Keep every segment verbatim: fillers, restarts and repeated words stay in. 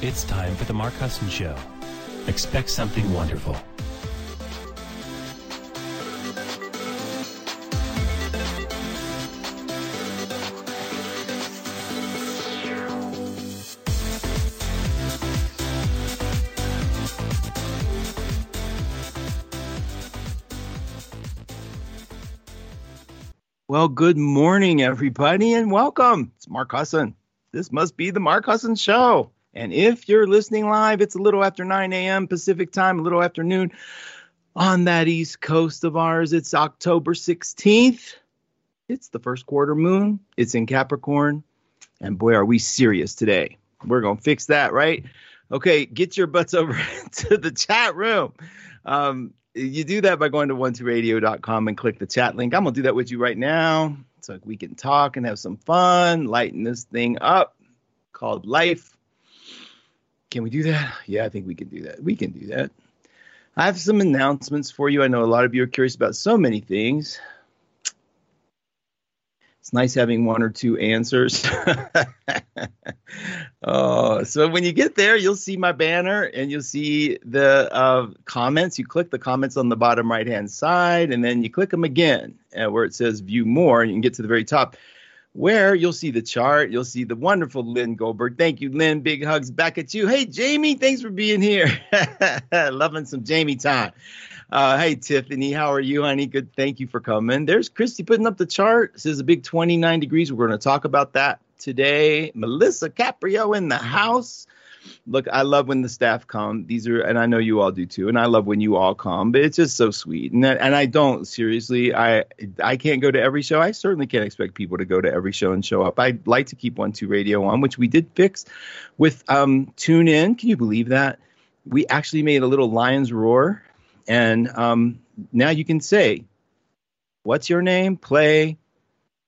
It's time for the Mark Husson Show. Expect something wonderful. Well, good morning, everybody, and welcome. It's Mark Husson. This must be the Mark Husson Show. And if you're listening live, it's a little after nine a.m. Pacific time, a little after noon on that East Coast of ours. It's October sixteenth. It's the first quarter moon. It's in Capricorn. And boy, are we serious today. We're going to fix that, right? Okay, get your butts over to the chat room. Um You do that by going to one two radio dot com and click the chat link. I'm going to do that with you right now so we can talk and have some fun, lighten this thing up called life. Can we do that? Yeah, I think we can do that. We can do that. I have some announcements for you. I know a lot of you are curious about so many things. It's nice having one or two answers. Oh, so when you get there, you'll see my banner and you'll see the uh, comments. You click the comments on the bottom right-hand side, and then you click them again uh, where it says View More, and you can get to the very top where you'll see the chart. You'll see the wonderful Lynn Goldberg. Thank you, Lynn. Big hugs back at you. Hey, Jamie, thanks for being here. Loving some Jamie time. Uh, hey, Tiffany, how are you, honey? Good. Thank you for coming. There's Christy putting up the chart. This is a big twenty-nine degrees. We're going to talk about that today. Melissa Caprio in the house. Look, I love when the staff come. These are, and I know you all do too. And I love when you all come, but it's just so sweet. And that, and I don't, seriously, I I can't go to every show. I certainly can't expect people to go to every show and show up. I'd like to keep One Two Radio on, which we did fix with um, Tune In. Can you believe that? We actually made a little lion's roar. And um, now you can say, what's your name? Play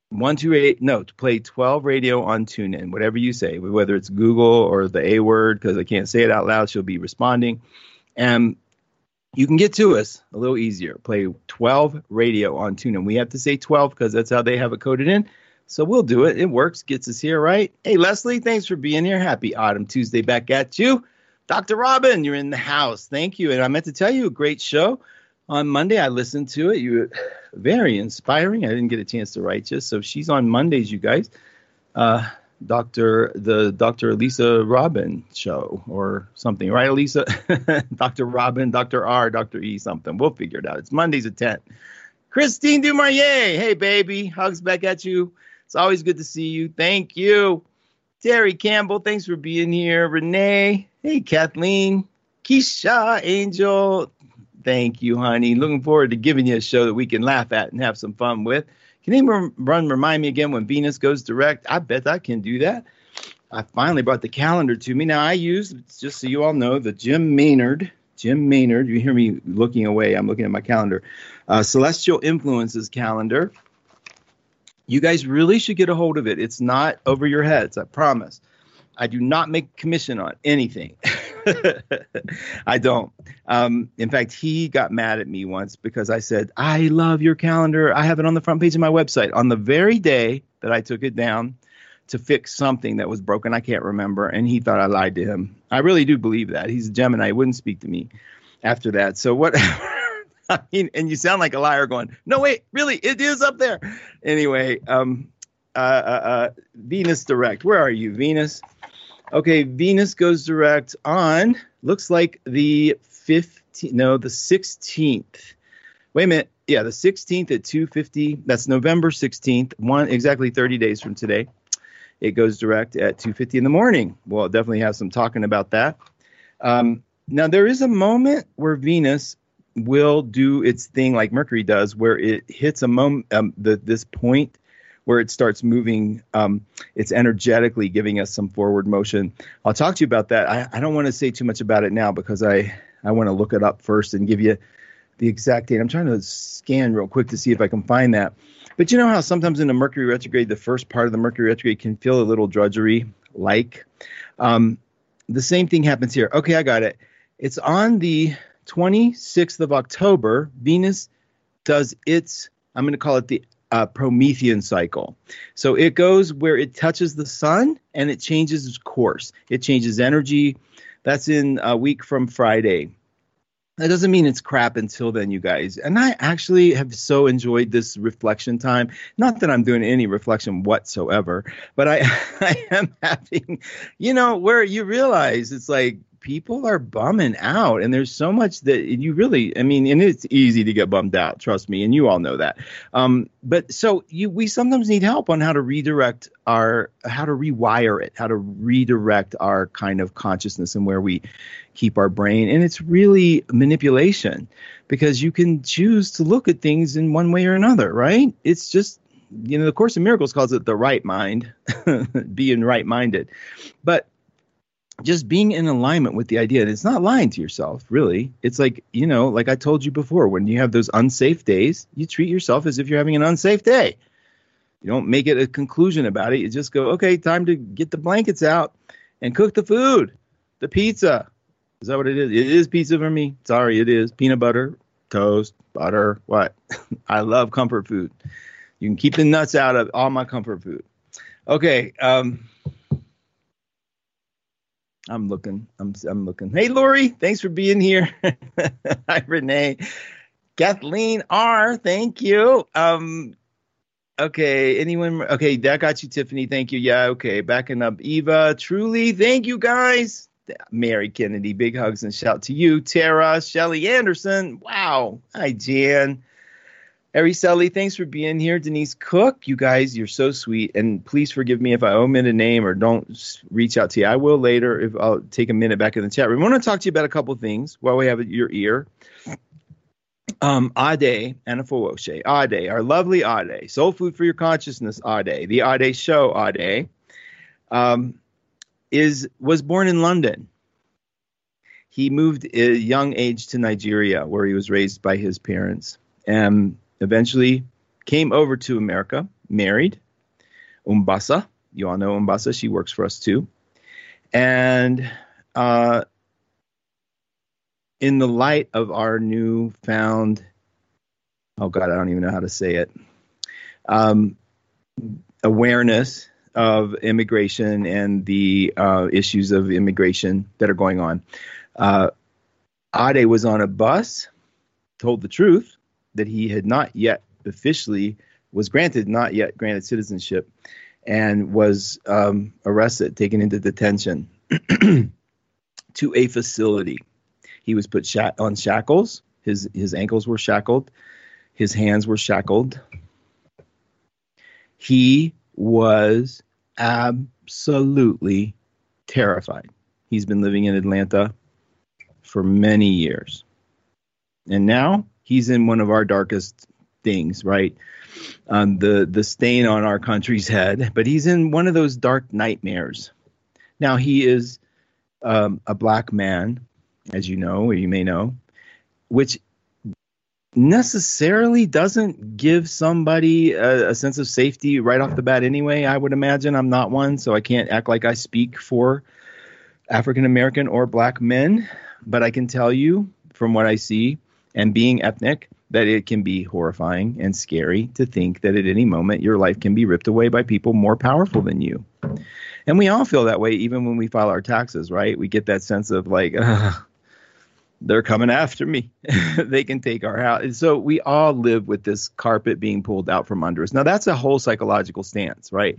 one two eight. No, play twelve radio on Tune In. Whatever you say, whether it's Google or the A word, because I can't say it out loud. She'll be responding. And you can get to us a little easier. Play twelve radio on Tune In. We have to say twelve because that's how they have it coded in. So we'll do it. It works. Gets us here, right? Hey, Leslie, thanks for being here. Happy Autumn Tuesday back at you. Doctor Robin, you're in the house. Thank you. And I meant to tell you, a great show on Monday. I listened to it. You were very inspiring. I didn't get a chance to write you. So she's on Mondays, you guys. Uh, Doctor the Doctor Lisa Robin show or something, right, Lisa? Doctor Robin, Doctor R, Doctor E something. We'll figure it out. It's Mondays at ten. Christine Dumarier. Hey, baby. Hugs back at you. It's always good to see you. Thank you. Terry Campbell, thanks for being here. Renee. Hey, Kathleen, Keisha, Angel, thank you, honey. Looking forward to giving you a show that we can laugh at and have some fun with. Can you run, run remind me again when Venus goes direct? I bet I can do that. I finally brought the calendar to me. Now, I use, just so you all know, the Jim Maynard. Jim Maynard, you hear me looking away. I'm looking at my calendar. Uh, Celestial Influences calendar. You guys really should get a hold of it. It's not over your heads, I promise. I do not make commission on anything. I don't. Um, in fact, he got mad at me once because I said, I love your calendar. I have it on the front page of my website. On the very day that I took it down to fix something that was broken, I can't remember. And he thought I lied to him. I really do believe that. He's a Gemini. He wouldn't speak to me after that. So what? I mean, and you sound like a liar going, no, wait, really, it is up there. Anyway, um, uh, uh, uh, Venus direct. Where are you, Venus? Okay, Venus goes direct on, looks like the fifteenth, no, the sixteenth. Wait a minute. Yeah, the sixteenth at two fifty. That's November sixteenth, one exactly thirty days from today. It goes direct at two fifty in the morning. Well, I'll definitely have some talking about that. Um, now, there is a moment where Venus will do its thing like Mercury does, where it hits a moment, um, the, this point, where it starts moving, um, it's energetically giving us some forward motion. I'll talk to you about that. I, I don't want to say too much about it now because I, I want to look it up first and give you the exact date. I'm trying to scan real quick to see if I can find that. But you know how sometimes in a Mercury retrograde, the first part of the Mercury retrograde can feel a little drudgery-like? Um, the same thing happens here. Okay, I got it. It's on the twenty-sixth of October. Venus does its, I'm going to call it the uh, Promethean cycle. So it goes where it touches the sun and it changes its course. It changes energy. That's in a week from Friday. That doesn't mean it's crap until then, you guys. And I actually have so enjoyed this reflection time. Not that I'm doing any reflection whatsoever, but I, I am having, you know, where you realize it's like people are bumming out. And there's so much that you really, I mean, and it's easy to get bummed out. Trust me. And you all know that. Um, but so you, we sometimes need help on how to redirect our, how to rewire it, how to redirect our kind of consciousness and where we keep our brain. And it's really manipulation, because you can choose to look at things in one way or another, right? It's just, you know, the Course in Miracles calls it the right mind, being right-minded. But just being in alignment with the idea, and it's not lying to yourself, really. It's like, you know, like I told you before, when you have those unsafe days, you treat yourself as if you're having an unsafe day. You don't make it a conclusion about it. You just go, okay, time to get the blankets out and cook the food, the pizza. Is that what it is? It is pizza for me. Sorry, it is. Peanut butter, toast, butter, what? I love comfort food. You can keep the nuts out of all my comfort food. Okay, um... I'm looking. I'm I'm looking. Hey, Lori, thanks for being here. Hi, Renee. Kathleen R, thank you. Um, okay, anyone? Okay, that got you, Tiffany. Thank you. Yeah, okay. Backing up, Eva. Truly, thank you, guys. Mary Kennedy, big hugs and shout to you. Tara, Shelly Anderson. Wow. Hi, Jan. Ariselli, thanks for being here. Denise Cook, you guys, you're so sweet. And please forgive me if I omit a name or don't reach out to you. I will later. If I'll take a minute back in the chat room. I want to talk to you about a couple of things while we have your ear. Um, Ade, Anafowoshe, Ade, our lovely Ade, Soul Food for Your Consciousness, Ade, the Ade Show, Ade, um, is, was born in London. He moved at a young age to Nigeria, where he was raised by his parents. And eventually came over to America, married Umbasa. You all know Umbasa. She works for us too. And uh, in the light of our newfound, oh God, I don't even know how to say it, um, awareness of immigration and the uh, issues of immigration that are going on, uh, Ade was on a bus, told the truth, that he had not yet officially was granted, not yet granted citizenship, and was um, arrested, taken into detention to a facility. He was put sha- on shackles. His, his ankles were shackled. His hands were shackled. He was absolutely terrified. He's been living in Atlanta for many years. And now, he's in one of our darkest things, right? Um, the the stain on our country's head. But he's in one of those dark nightmares. Now, he is um, a black man, as you know, or you may know, which necessarily doesn't give somebody a, a sense of safety right off the bat anyway, I would imagine. I'm not one, so I can't act like I speak for African-American or black men. But I can tell you from what I see, and being ethnic, that it can be horrifying and scary to think that at any moment your life can be ripped away by people more powerful than you. And we all feel that way even when we file our taxes, right? We get that sense of like, uh, they're coming after me. They can take our house. And so we all live with this carpet being pulled out from under us. Now, that's a whole psychological stance, right?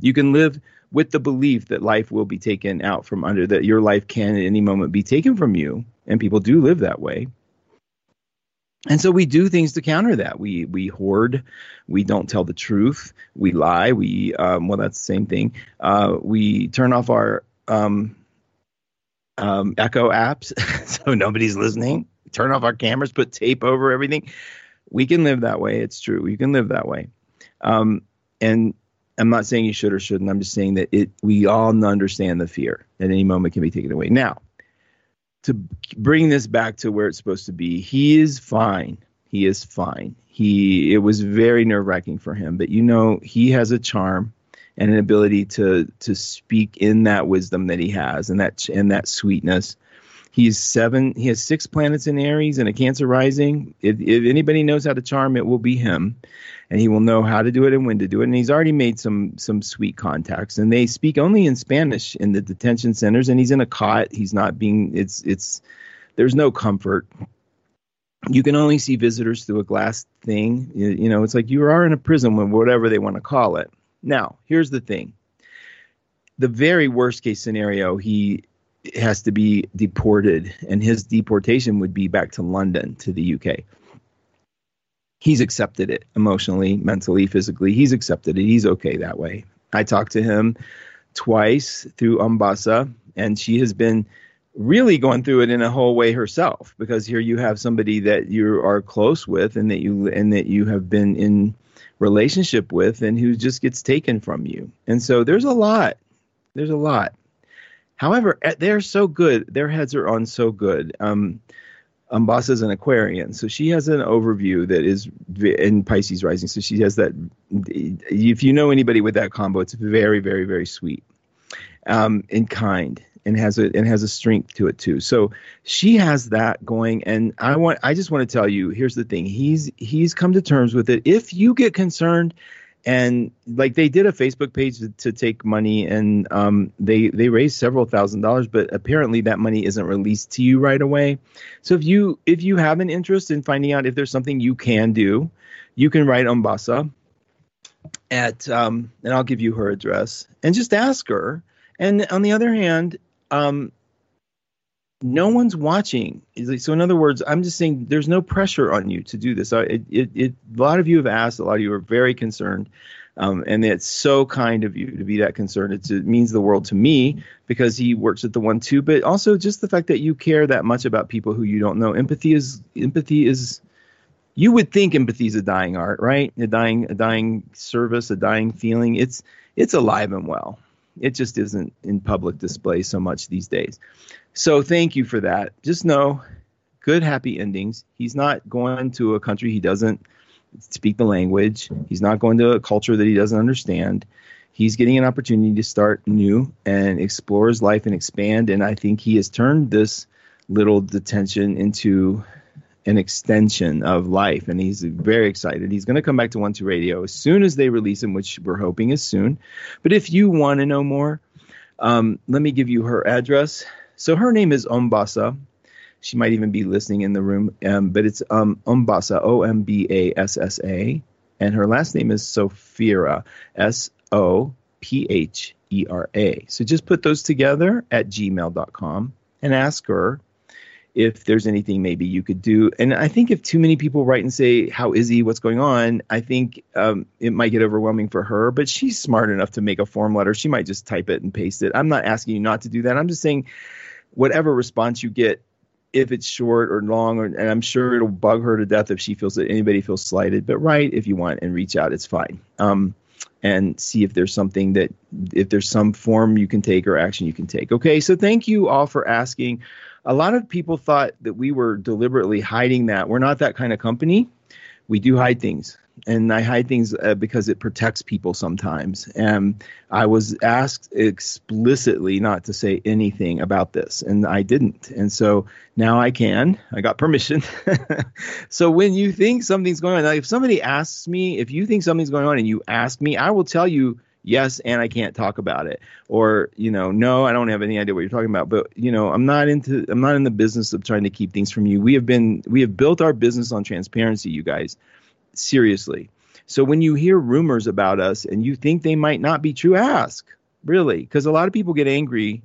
You can live with the belief that life will be taken out from under, that your life can at any moment be taken from you. And people do live that way. And so we do things to counter that. We we hoard. We don't tell the truth. We lie. We um, well, that's the same thing. Uh, we turn off our um, um, Echo apps so nobody's listening. Turn off our cameras. Put tape over everything. We can live that way. It's true. You can live that way. Um, and I'm not saying you should or shouldn't. I'm just saying that it. We all understand the fear that any moment can be taken away. Now, to bring this back to where it's supposed to be, he is fine. He is fine. He it was very nerve-wracking for him, but you know, he has a charm and an ability to to speak in that wisdom that he has, and that and that sweetness. He's seven. He has six planets in Aries and a Cancer rising. If, if anybody knows how to charm, it will be him. And he will know how to do it and when to do it. And he's already made some some sweet contacts. And they speak only in Spanish in the detention centers. And he's in a cot. He's not being it's it's there's no comfort. You can only see visitors through a glass thing. You, you know, it's like you are in a prison, when whatever they want to call it. Now, here's the thing. The very worst case scenario, he has to be deported, and his deportation would be back to London, to the U K. He's accepted it emotionally, mentally, physically. He's accepted it. He's okay that way. I talked to him twice through Umbasa, and she has been really going through it in a whole way herself, because here you have somebody that you are close with and that you and that you have been in relationship with, and who just gets taken from you. And so there's a lot. There's a lot. However, they're so good. Their heads are on so good. Um, Umbasa is an Aquarian, so she has an overview that is in Pisces rising. So she has that. If you know anybody with that combo, it's very, very, very sweet um, and kind, and has a and has a strength to it too. So she has that going. And I want. I just want to tell you. Here's the thing. He's he's come to terms with it. If you get concerned. And like they did a Facebook page to, to take money, and um, they they raised several thousand dollars, but apparently that money isn't released to you right away. So if you if you have an interest in finding out if there's something you can do, you can write Umbasa at um, and I'll give you her address and just ask her. And on the other hand, um, no one's watching. So in other words, I'm just saying there's no pressure on you to do this. It, it, it, a lot of you have asked. A lot of you are very concerned. Um, and it's so kind of you to be that concerned. It's, it means the world to me, because he works at the One Two. But also just the fact that you care that much about people who you don't know. Empathy is empathy is. You would think empathy is a dying art, right? A dying a dying service, a dying feeling. It's it's alive and well. It just isn't in public display so much these days. So thank you for that. Just know, good, happy endings. He's not going to a country he doesn't speak the language. He's not going to a culture that he doesn't understand. He's getting an opportunity to start new and explore his life and expand. And I think he has turned this little detention into an extension of life, and he's very excited. He's going to come back to One Two Radio as soon as they release him, which we're hoping is soon. But if you want to know more, um, let me give you her address. So her name is Umbasa. She might even be listening in the room, um, but it's um, Umbasa, O M B A S S A, and her last name is Sofira, S O P H E R A. So just put those together at gmail dot com and ask her if there's anything maybe you could do. And I think if too many people write and say, how is he, what's going on, I think um, it might get overwhelming for her. But she's smart enough to make a form letter. She might just type it and paste it. I'm not asking you not to do that. I'm just saying whatever response you get, if it's short or long, or, and I'm sure it'll bug her to death if she feels that anybody feels slighted. But write if you want and reach out. It's fine. Um, and see if there's something that if there's some form you can take or action you can take. OK, so thank you all for asking. A lot of people thought that we were deliberately hiding that. We're not that kind of company. We do hide things. And I hide things uh, because it protects people sometimes. And I was asked explicitly not to say anything about this, and I didn't. And so now I can. I got permission. So when you think something's going on, like if somebody asks me, if you think something's going on and you ask me, I will tell you, yes, and I can't talk about it. Or, you know, no, I don't have any idea what you're talking about. But, you know, I'm not into I'm not in the business of trying to keep things from you. We have been we have built our business on transparency, you guys. Seriously. So when you hear rumors about us and you think they might not be true, ask. Really, because a lot of people get angry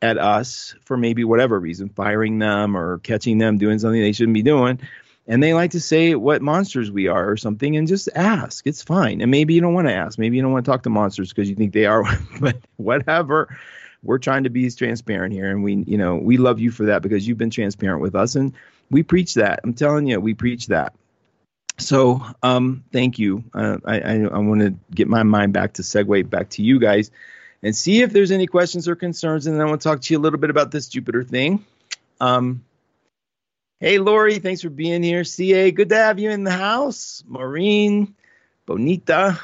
at us for maybe whatever reason, firing them or catching them doing something they shouldn't be doing. And they like to say what monsters we are or something, and just ask. It's fine. And maybe you don't want to ask. Maybe you don't want to talk to monsters because you think they are. But whatever. We're trying to be transparent here. And we, you know, we love you for that, because you've been transparent with us. And we preach that. I'm telling you, we preach that. So um, thank you. Uh, I, I, I want to get my mind back to segue back to you guys and see if there's any questions or concerns. And then I want to talk to you a little bit about this Jupiter thing. Um Hey, Lori, thanks for being here. C A, good to have you in the house. Maureen, Bonita,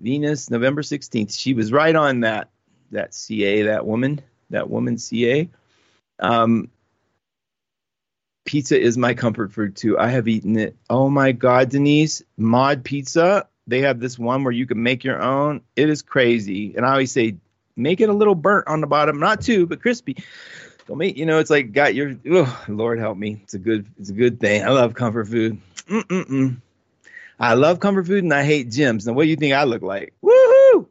Venus, November sixteenth. She was right on that, that C A, that woman, that woman C A. Um, pizza is my comfort food too. I have eaten it. Oh my God, Denise, Mod Pizza. They have this one where you can make your own. It is crazy. And I always say, make it a little burnt on the bottom, not too, but crispy. Don't make, you know, it's like got your, oh, Lord help me. It's a good, it's a good thing. I love comfort food. Mm-mm-mm. I love comfort food and I hate gyms. Now, what do you think I look like? Woohoo!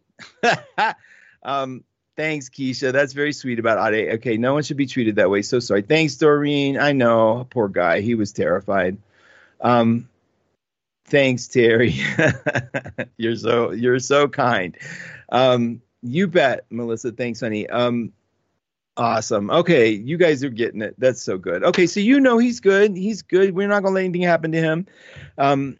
um, Thanks, Keisha. That's very sweet about Ade. Okay, no one should be treated that way. So sorry. Thanks, Doreen. I know. Poor guy. He was terrified. Um, thanks, Terry. you're so you're so kind. Um, you bet, Melissa. Thanks, honey. Um, awesome. Okay, you guys are getting it. That's so good. Okay, so you know he's good. He's good. We're not going to let anything happen to him. Um,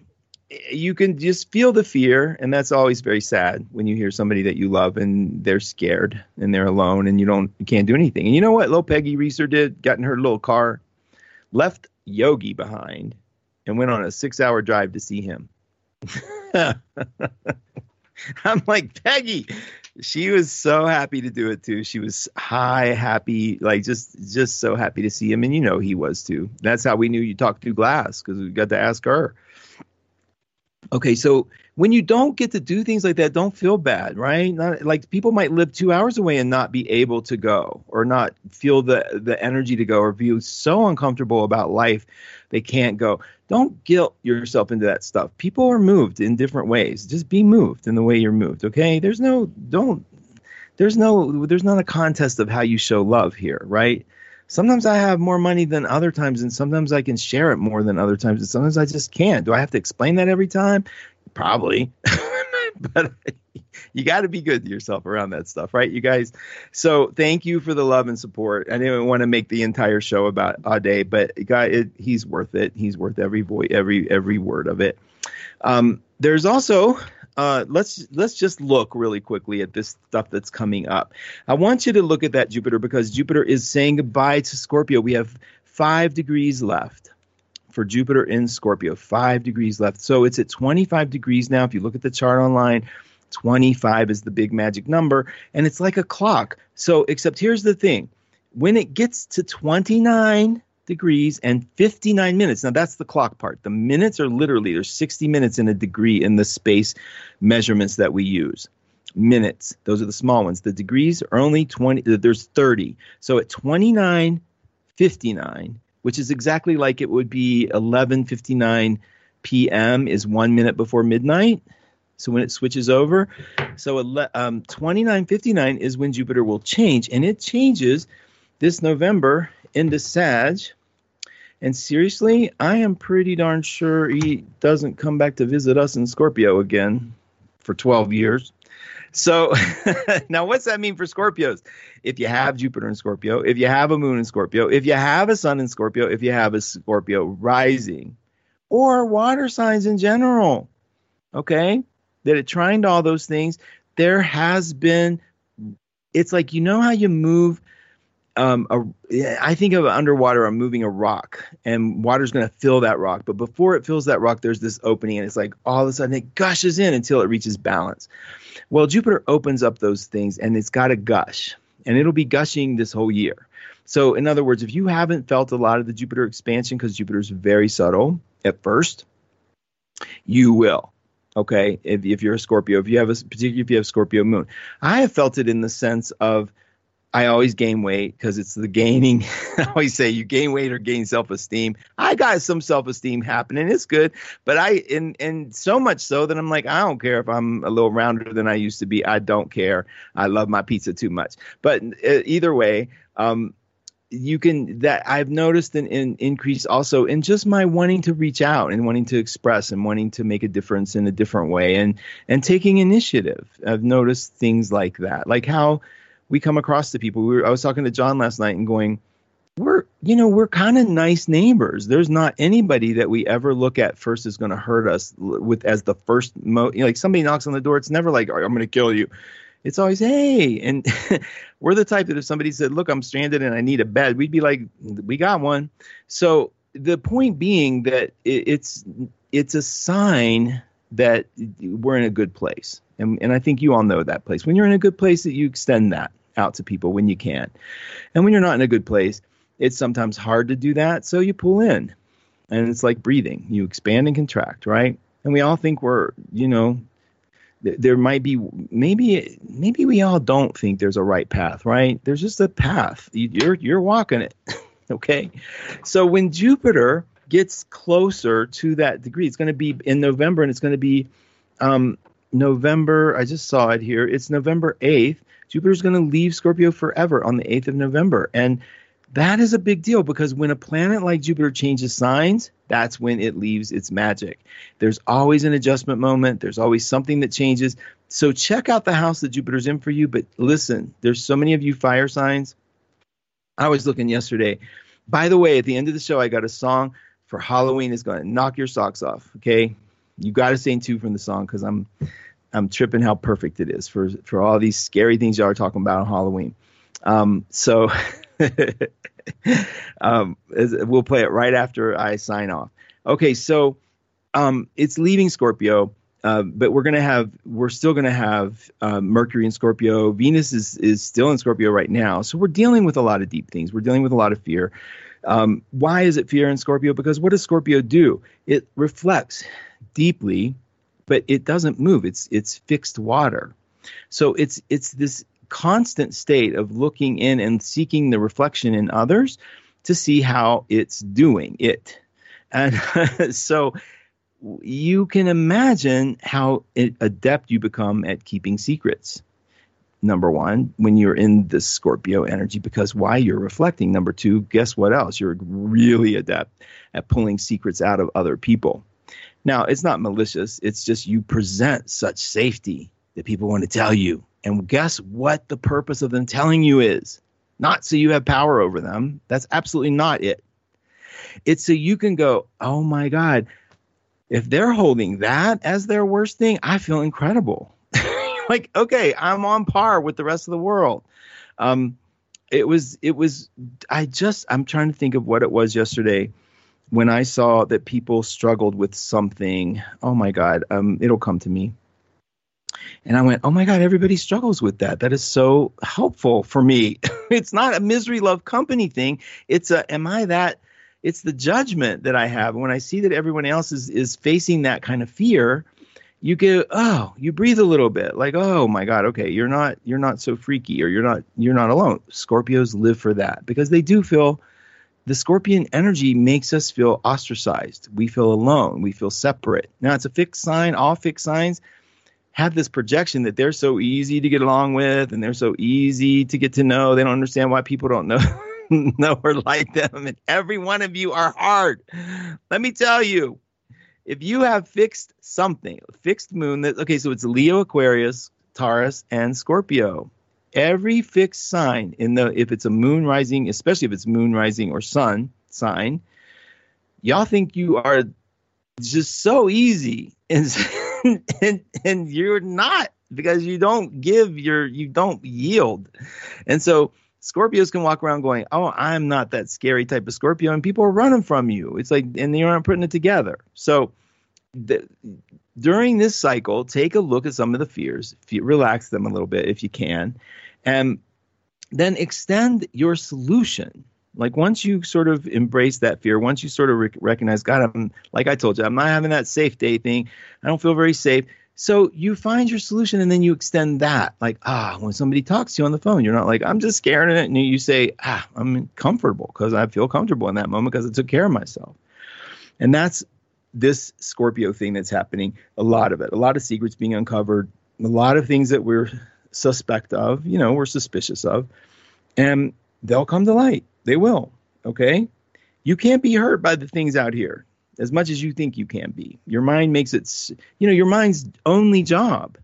you can just feel the fear, and that's always very sad when you hear somebody that you love and they're scared and they're alone and you don't you can't do anything. And you know what little Peggy Reeser did? Got in her little car, left Yogi behind, and went on a six-hour drive to see him. I'm like, Peggy! She was so happy to do it, too. She was high, happy, like just, just so happy to see him, and you know he was, too. That's how we knew you talked through glass, because we got to ask her. Okay, so when you don't get to do things like that, don't feel bad, right? Not, like people might live two hours away and not be able to go or not feel the, the energy to go or feel so uncomfortable about life they can't go. Don't guilt yourself into that stuff. People are moved in different ways. Just be moved in the way you're moved, okay? There's no don't there's no there's not a contest of how you show love here, right? Sometimes I have more money than other times, and sometimes I can share it more than other times, and sometimes I just can't. Do I have to explain that every time? Probably. But you got to be good to yourself around that stuff, right, you guys? So thank you for the love and support. I didn't want to make the entire show about Ade, but God, it, he's worth it. He's worth every voice, every every word of it. Um, there's also uh, let's let's just look really quickly at this stuff that's coming up. I want you to look at that Jupiter, because Jupiter is saying goodbye to Scorpio. We have five degrees left for Jupiter in Scorpio, five degrees left. So it's at twenty-five degrees now. If you look at the chart online, twenty-five is the big magic number, and it's like a clock. So except here's the thing. When it gets to twenty-nine degrees and fifty-nine minutes, now that's the clock part. The minutes are literally, there's sixty minutes in a degree in the space measurements that we use. Minutes, those are the small ones. The degrees are only twenty, there's thirty. So at twenty-nine fifty-nine, which is exactly like it would be eleven fifty-nine p.m. is one minute before midnight. So when it switches over, so um, twenty-nine fifty-nine is when Jupiter will change. And it changes this November into Sag. And seriously, I am pretty darn sure he doesn't come back to visit us in Scorpio again for twelve years. So now what's that mean for Scorpios? If you have Jupiter in Scorpio, if you have a moon in Scorpio, if you have a sun in Scorpio, if you have a Scorpio rising, or water signs in general, okay, that it trined all those things, there has been, it's like, you know how you move, um, a, I think of underwater, I'm moving a rock, and water's going to fill that rock. But before it fills that rock, there's this opening, and it's like all of a sudden it gushes in until it reaches balance. Well, Jupiter opens up those things, and it's got to gush, and it'll be gushing this whole year. So in other words, if you haven't felt a lot of the Jupiter expansion, because Jupiter's very subtle at first, you will. Okay, if, if you're a Scorpio, if you have a particularly if you have Scorpio moon, I have felt it in the sense of I always gain weight because it's the gaining. I always say you gain weight or gain self-esteem. I got some self-esteem happening. It's good. But I and, and so much so that I'm like, I don't care if I'm a little rounder than I used to be. I don't care. I love my pizza too much. But either way, um, you can that I've noticed an, an increase also in just my wanting to reach out and wanting to express and wanting to make a difference in a different way and and taking initiative. I've noticed things like that, like how we come across to people. We were, I was talking to John last night and going, we're, you know, we're kind of nice neighbors. There's not anybody that we ever look at first is going to hurt us with as the first mo you know, like somebody knocks on the door. It's never like, all right, I'm going to kill you. It's always, hey, and we're the type that if somebody said, look, I'm stranded and I need a bed, we'd be like, we got one. So the point being that it, it's it's a sign that we're in a good place. And, and I think you all know that place. When you're in a good place, that you extend that out to people when you can. And when you're not in a good place, it's sometimes hard to do that. So you pull in, and it's like breathing. You expand and contract, right? And we all think we're, you know, th- there might be, maybe, maybe we all don't think there's a right path, right? There's just a path. You're, you're walking it. Okay. So when Jupiter gets closer to that degree, it's going to be in November, and it's going to be, um, November, I just saw it here. It's November eighth. Jupiter's going to leave Scorpio forever on the eighth of November. And that is a big deal, because when a planet like Jupiter changes signs, that's when it leaves its magic. There's always an adjustment moment. There's always something that changes. So check out the house that Jupiter's in for you. But listen, there's so many of you fire signs. I was looking yesterday. By the way, at the end of the show, I got a song for Halloween. It's going to knock your socks off, okay? You got to sing two from the song, because I'm I'm tripping how perfect it is for, for all these scary things y'all are talking about on Halloween. Um, so um, we'll play it right after I sign off. Okay, so um, it's leaving Scorpio, uh, but we're gonna have we're still gonna have uh, Mercury in Scorpio. Venus is is still in Scorpio right now, so we're dealing with a lot of deep things. We're dealing with a lot of fear. Um, why is it fear in Scorpio? Because what does Scorpio do? It reflects deeply, but it doesn't move. It's it's fixed water. So it's it's this constant state of looking in and seeking the reflection in others to see how it's doing it. And so you can imagine how adept you become at keeping secrets. Number one, when you're in the Scorpio energy, because why? You're reflecting. Number two, guess what else? You're really adept at pulling secrets out of other people. Now, it's not malicious. It's just you present such safety that people want to tell you. And guess what the purpose of them telling you is? Not so you have power over them. That's absolutely not it. It's so you can go, oh, my God, if they're holding that as their worst thing, I feel incredible. Like, okay, I'm on par with the rest of the world. Um, it was, it was, I just, I'm trying to think of what it was yesterday when I saw that people struggled with something. Oh my God, um, it'll come to me. And I went, oh my God, everybody struggles with that. That is so helpful for me. It's not a misery, love, company thing. It's a, am I that? It's the judgment that I have. When I see that everyone else is is facing that kind of fear, you go, oh, you breathe a little bit, like, oh my God, okay, you're not, you're not so freaky, or you're not, you're not alone. Scorpios live for that, because they do feel, the Scorpion energy makes us feel ostracized. We feel alone. We feel separate. Now, it's a fixed sign. All fixed signs have this projection that they're so easy to get along with, and they're so easy to get to know. They don't understand why people don't know, know or like them. And every one of you are hard. Let me tell you. If you have fixed something, fixed moon, that okay, so it's Leo, Aquarius, Taurus, and Scorpio. Every fixed sign in the, if it's a moon rising, especially if it's moon rising or sun sign, y'all think you are just so easy, and and, and you're not, because you don't give your, you don't yield, and so Scorpios can walk around going, oh, I'm not that scary type of Scorpio, and people are running from you. It's like, and they aren't putting it together. So the, during this cycle, take a look at some of the fears. Relax them a little bit if you can, and then extend your solution. Like, once you sort of embrace that fear, once you sort of rec- recognize, God, I'm, like I told you, I'm not having that safe day thing. I don't feel very safe. So you find your solution, and then you extend that. Like, ah, when somebody talks to you on the phone, you're not like, I'm just scared of it. And you say, ah, I'm comfortable, because I feel comfortable in that moment, because I took care of myself. And that's this Scorpio thing that's happening. A lot of it, a lot of secrets being uncovered, a lot of things that we're suspect of, you know, we're suspicious of, and they'll come to light. They will. Okay. You can't be hurt by the things out here as much as you think you can be. Your mind makes it, you know, your mind's only job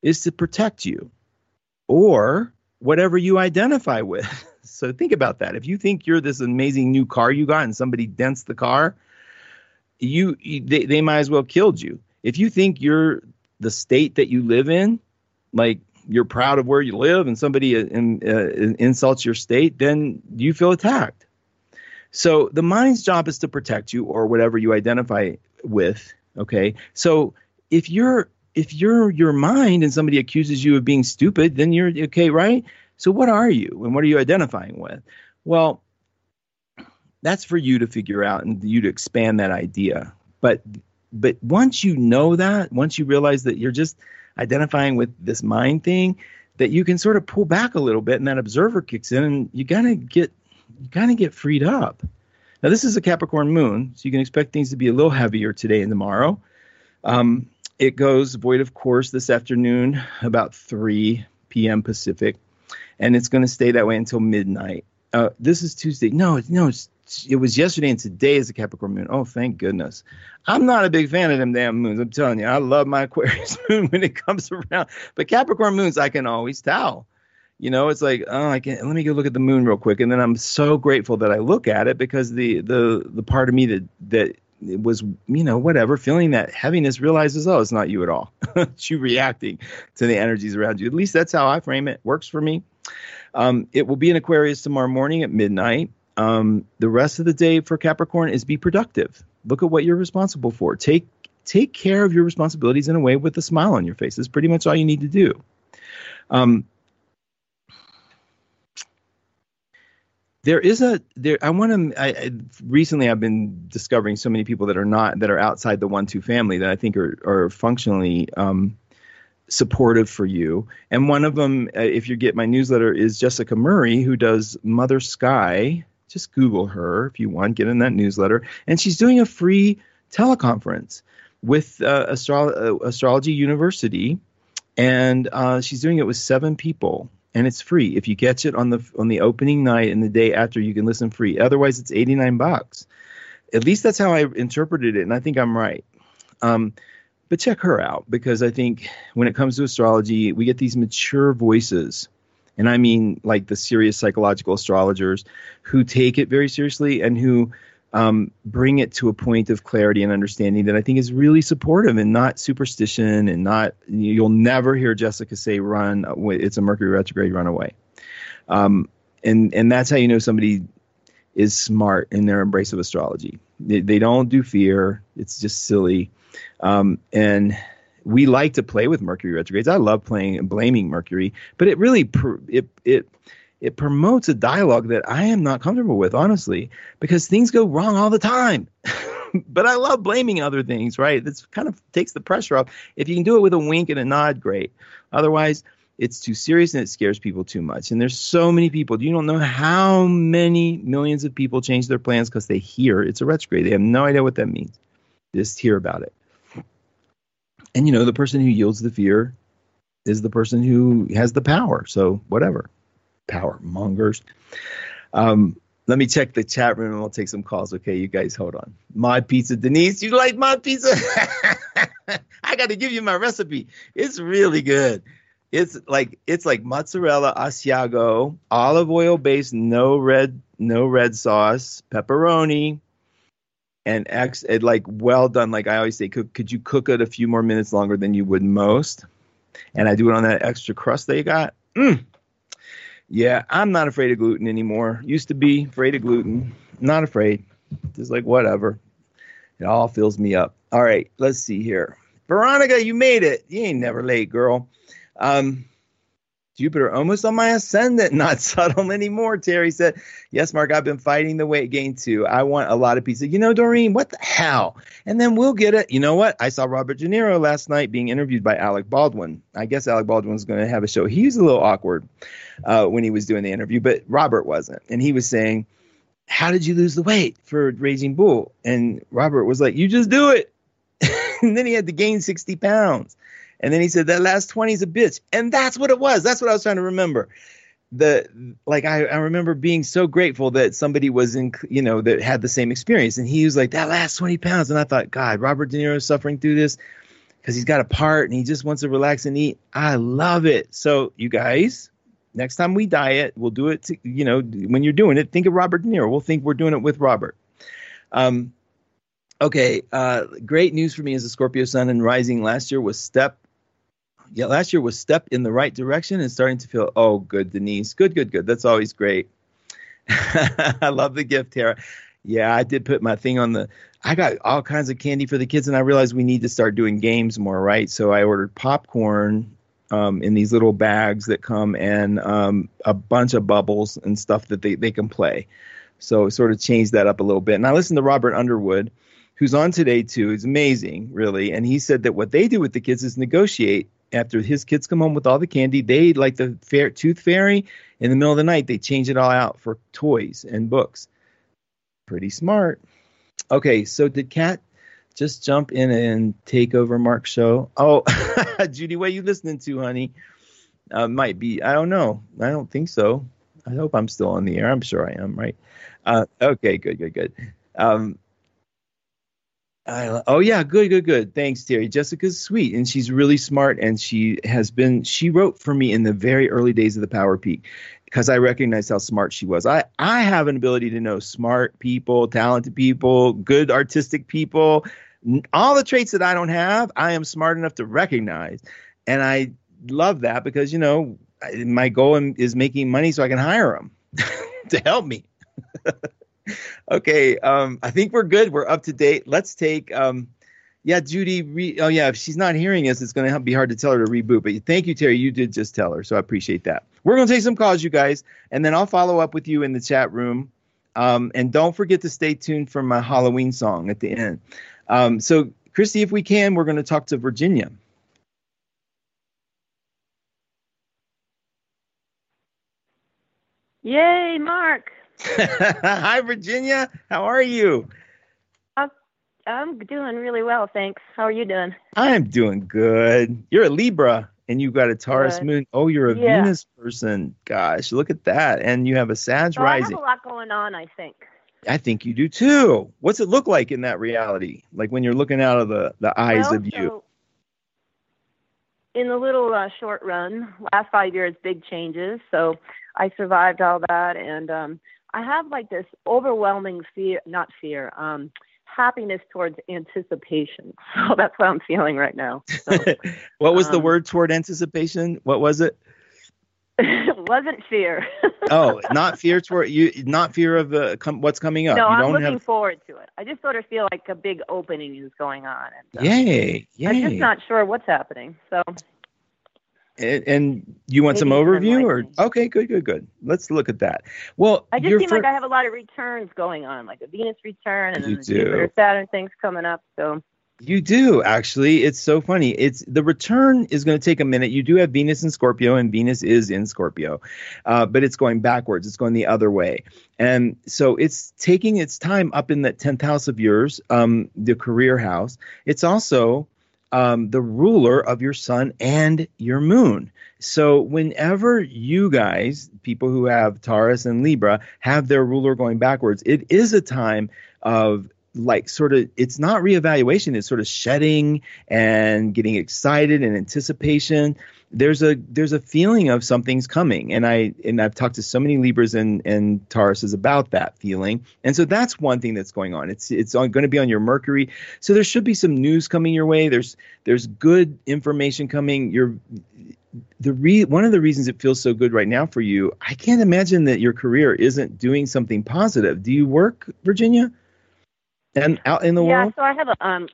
is to protect you or whatever you identify with. So think about that. If you think you're this amazing new car you got and somebody dents the car, you, they, they might as well killed you. If you think you're the state that you live in, like you're proud of where you live, and somebody uh, in, uh, insults your state, then you feel attacked. So the mind's job is to protect you or whatever you identify with, okay? So if you're if you're your mind and somebody accuses you of being stupid, then you're okay, right? So what are you, and what are you identifying with? Well, that's for you to figure out and you to expand that idea. But but once you know that, once you realize that you're just identifying with this mind thing, that you can sort of pull back a little bit, and that observer kicks in, and you kind of get you kind of get freed up. Now, this is a Capricorn moon, so you can expect things to be a little heavier today and tomorrow. Um, it goes void of course this afternoon about three p.m. Pacific, and it's going to stay that way until midnight. Uh, this is Tuesday. No, no, it's, it was yesterday, and today is a Capricorn moon. Oh, thank goodness. I'm not a big fan of them damn moons. I'm telling you, I love my Aquarius moon when it comes around. But Capricorn moons, I can always tell. You know, it's like, oh, I can't. Let me go look at the moon real quick, and then I'm so grateful that I look at it, because the the the part of me that that was, you know, whatever, feeling that heaviness realizes, oh, it's not you at all. It's you reacting to the energies around you. At least that's how I frame it. Works for me. Um, it will be in Aquarius tomorrow morning at midnight. Um, the rest of the day for Capricorn is be productive. Look at what you're responsible for. Take take care of your responsibilities in a way with a smile on your face. That's pretty much all you need to do. Um, there is a there. I want to. I, I, recently, I've been discovering so many people that are not that are outside the one two family that I think are are functionally Um, supportive for you. And one of them, uh, if you get my newsletter, is Jessica Murray, who does Mother Sky. Just Google her if you want, get in that newsletter. And she's doing a free teleconference with uh, Astro- uh, Astrology University. And uh, she's doing it with seven people. And it's free. If you catch it on the on the opening night and the day after, you can listen free. Otherwise, it's eighty-nine bucks. At least that's how I interpreted it. And I think I'm right. Um But check her out, because I think when it comes to astrology, we get these mature voices. And I mean like the serious psychological astrologers who take it very seriously and who um, bring it to a point of clarity and understanding that I think is really supportive and not superstition and not – you'll never hear Jessica say run. It's a Mercury retrograde, run away. Um, and, and that's how you know somebody is smart in their embrace of astrology. They, they don't do fear. It's just silly. Um, and we like to play with Mercury retrogrades. I love playing and blaming Mercury, but it really pr- it it it promotes a dialogue that I am not comfortable with, honestly, because things go wrong all the time. But I love blaming other things, right? That's kind of takes the pressure off. If you can do it with a wink and a nod, great. Otherwise, it's too serious and it scares people too much. And there's so many people. You don't know how many millions of people change their plans because they hear it's a retrograde. They have no idea what that means. They just hear about it. And, you know, the person who yields the fear is the person who has the power. So whatever. Power mongers. Um, let me check the chat room and we'll take some calls. Okay, you guys, hold on. Mod pizza. Denise, you like mod pizza? I got to give you my recipe. It's really good. It's like it's like mozzarella, Asiago, olive oil based, no red, no red sauce, pepperoni. And ex, it like well done. Like I always say, could, could you cook it a few more minutes longer than you would most? And I do it on that extra crust they got. Mm. Yeah, I'm not afraid of gluten anymore. Used to be afraid of gluten. Not afraid. Just like whatever. It all fills me up. All right, let's see here. Veronica, you made it. You ain't never late, girl. Um, Jupiter almost on my ascendant, not subtle anymore, Terry said. Yes, Mark, I've been fighting the weight gain too. I want a lot of pizza. You know, Doreen, what the hell? And then we'll get it. You know what? I saw Robert De Niro last night being interviewed by Alec Baldwin. I guess Alec Baldwin's going to have a show. He's a little awkward uh, when he was doing the interview, but Robert wasn't. And he was saying, how did you lose the weight for Raging Bull? And Robert was like, you just do it. And then he had to gain sixty pounds. And then he said, that last twenty is a bitch. And that's what it was. That's what I was trying to remember. The like, I, I remember being so grateful that somebody was in, you know, that had the same experience. And he was like, that last twenty pounds. And I thought, God, Robert De Niro is suffering through this because he's got a part and he just wants to relax and eat. I love it. So you guys, next time we diet, we'll do it, to, you know, when you're doing it, think of Robert De Niro. We'll think we're doing it with Robert. Um, okay. Uh, great news for me as a Scorpio sun and rising last year was step. Yeah, last year was step in the right direction and starting to feel, oh, good, Denise. Good, good, good. That's always great. I love the gift, Tara. Yeah, I did put my thing on the – I got all kinds of candy for the kids, and I realized we need to start doing games more, right? So I ordered popcorn um, in these little bags that come and um, a bunch of bubbles and stuff that they, they can play. So sort of changed that up a little bit. And I listened to Robert Underwood, who's on today too. He's amazing, really. And he said that what they do with the kids is negotiate. After his kids come home with all the candy, they, like the fair, tooth fairy, in the middle of the night, they change it all out for toys and books. Pretty smart. Okay, so did Kat just jump in and take over Mark's show? Oh, Judy, what are you listening to, honey? Uh, might be. I don't know. I don't think so. I hope I'm still on the air. I'm sure I am, right? Uh, okay, good, good, good. Um, I, oh, yeah, good, good, good. Thanks, Terry. Jessica's sweet, and she's really smart, and she has been – she wrote for me in the very early days of the Power Peak because I recognized how smart she was. I, I have an ability to know smart people, talented people, good artistic people. All the traits that I don't have, I am smart enough to recognize, and I love that because, you know, my goal is making money so I can hire them to help me. Okay, um, I think we're good. We're up to date. Let's take, um, yeah, Judy. Re- oh, yeah, if she's not hearing us, it's going to be hard to tell her to reboot. But thank you, Terry. You did just tell her, so I appreciate that. We're going to take some calls, you guys, and then I'll follow up with you in the chat room. Um, and don't forget to stay tuned for my Halloween song at the end. Um, so, Christy, if we can, we're going to talk to Virginia. Yay, Mark. Hi, Virginia. How are you? I'm doing really well, thanks. How are you doing? I'm doing good. You're a Libra, and you've got a Taurus good. moon. Oh, you're a yeah. Venus person. Gosh, look at that. And you have a Sag well, rising. I have a lot going on, I think. I think you do, too. What's it look like in that reality, like when you're looking out of the, the eyes well, of you? So in the little uh, short run, last five years, big changes, so I survived all that, and um, I have like this overwhelming fear, not fear, um, happiness towards anticipation. So that's what I'm feeling right now. So, what was um, the word toward anticipation? What was it? It wasn't fear. Oh, not fear toward you, not fear of uh, com- what's coming up. No, you I'm don't looking have... forward to it. I just sort of feel like a big opening is going on. And, um, yay, yay. I'm just not sure what's happening, so... And you want Maybe some overview or okay, good, good, good. Let's look at that. Well, I just seem fir- like I have a lot of returns going on, like a Venus return and then the Jupiter Saturn things coming up. So you do actually. It's so funny. It's the return is going to take a minute. You do have Venus in Scorpio, and Venus is in Scorpio, uh, but it's going backwards. It's going the other way, and so it's taking its time up in that tenth house of yours, um, the career house. It's also Um, the ruler of your sun and your moon. So whenever you guys, people who have Taurus and Libra, have their ruler going backwards, it is a time of like sort of, it's not reevaluation, it's sort of shedding and getting excited and anticipation. There's a there's a feeling of something's coming, and I and I've talked to so many Libras and, and Tauruses about that feeling, and so that's one thing that's going on. It's it's going to be on your Mercury, so there should be some news coming your way. There's there's good information coming. You're the re, one of the reasons it feels so good right now for you. I can't imagine that your career isn't doing something positive. Do you work, Virginia, and out in the yeah, world? Yeah, so I have a um.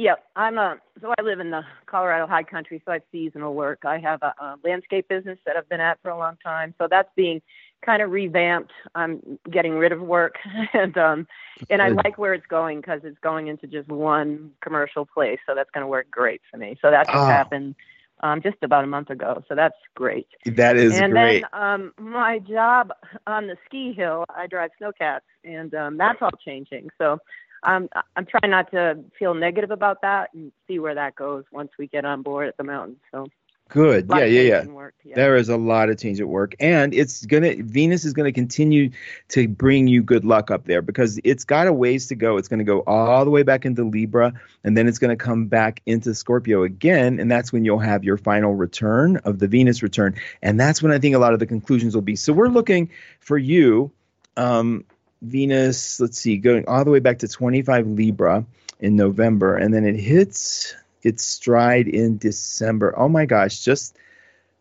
Yeah, I'm a, so I live in the Colorado high country, so I have seasonal work. I have a, a landscape business that I've been at for a long time, so that's being kind of revamped. I'm getting rid of work, and um, and I like where it's going because it's going into just one commercial place, so that's going to work great for me. So that just oh. happened um, just about a month ago, so that's great. That is and great. And then um, my job on the ski hill, I drive snowcats, and um, that's all changing, so... Um, I'm trying not to feel negative about that and see where that goes once we get on board at the mountain. So good. Yeah, yeah, yeah. Work, yeah. There is a lot of change at work. And it's going to Venus is going to continue to bring you good luck up there because it's got a ways to go. It's going to go all the way back into Libra, and then it's going to come back into Scorpio again. And that's when you'll have your final return of the Venus return. And that's when I think a lot of the conclusions will be. So we're looking for you. Um, Venus, let's see, going all the way back to twenty-five Libra in November, and then it hits its stride in December. Oh my gosh, just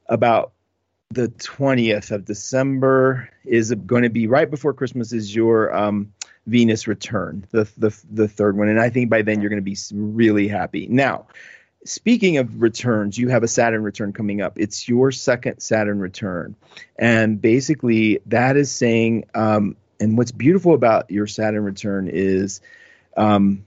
about the twentieth of December is going to be right before Christmas is your um, Venus return, the, the the third one, and I think by then you're going to be really happy. Now, speaking of returns, you have a Saturn return coming up. It's your second Saturn return, and basically that is saying um, And what's beautiful about your Saturn return is um,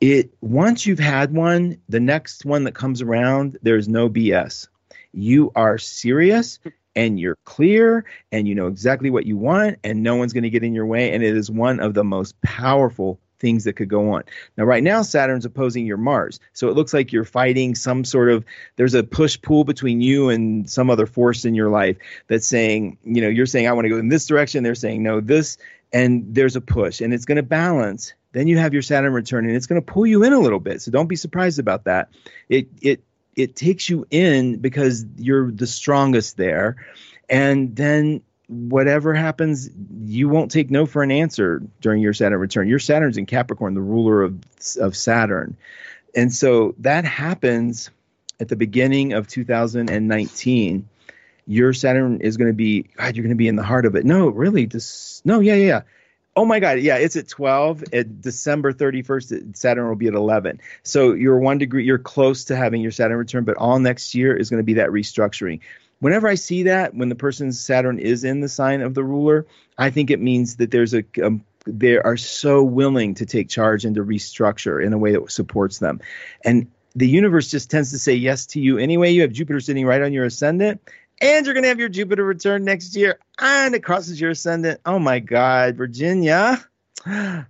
it once you've had one, the next one that comes around, there's no B S. You are serious and you're clear and you know exactly what you want and no one's going to get in your way. And it is one of the most powerful things that could go on. Now, right now, Saturn's opposing your Mars. So it looks like you're fighting some sort of, there's a push pull between you and some other force in your life that's saying, you know, you're saying, I want to go in this direction. They're saying, no, this, and there's a push and it's going to balance. Then you have your Saturn return and it's going to pull you in a little bit. So don't be surprised about that. It, it, it takes you in because you're the strongest there. And then whatever happens, you won't take no for an answer during your Saturn return. Your Saturn's in Capricorn, the ruler of of Saturn. And so that happens at the beginning of two thousand nineteen. Your Saturn is going to be, God, you're going to be in the heart of it. No, really? This, no, yeah, yeah, yeah. Oh, my God. Yeah, it's at twelve. At December thirty-first, Saturn will be at eleven. So you're one degree. You're close to having your Saturn return, but all next year is going to be that restructuring. Whenever I see that, when the person's Saturn is in the sign of the ruler, I think it means that there's a um, they are so willing to take charge and to restructure in a way that supports them. And the universe just tends to say yes to you anyway. You have Jupiter sitting right on your ascendant, and you're going to have your Jupiter return next year, and it crosses your ascendant. Oh, my God, Virginia. I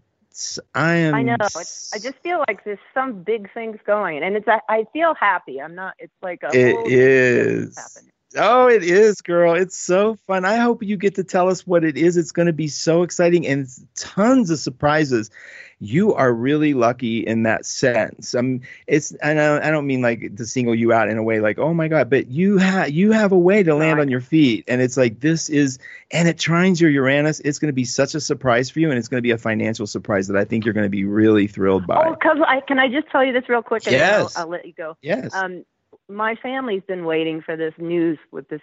am. I know. It's, I just feel like there's some big things going, and it's. I, I feel happy. I'm not. It's like a. It whole is. Happening. Oh, it is, girl. It's so fun. I hope you get to tell us what it is. It's going to be so exciting and tons of surprises. You are really lucky in that sense. Um, it's and I, I don't mean like to single you out in a way like, oh, my God, but you have you have a way to land on your feet. And it's like this is and it trines your Uranus. It's going to be such a surprise for you. And it's going to be a financial surprise that I think you're going to be really thrilled by. Oh, because I can I just tell you this real quick? And yes. I'll, I'll let you go. Yes. Um, My family's been waiting for this news with this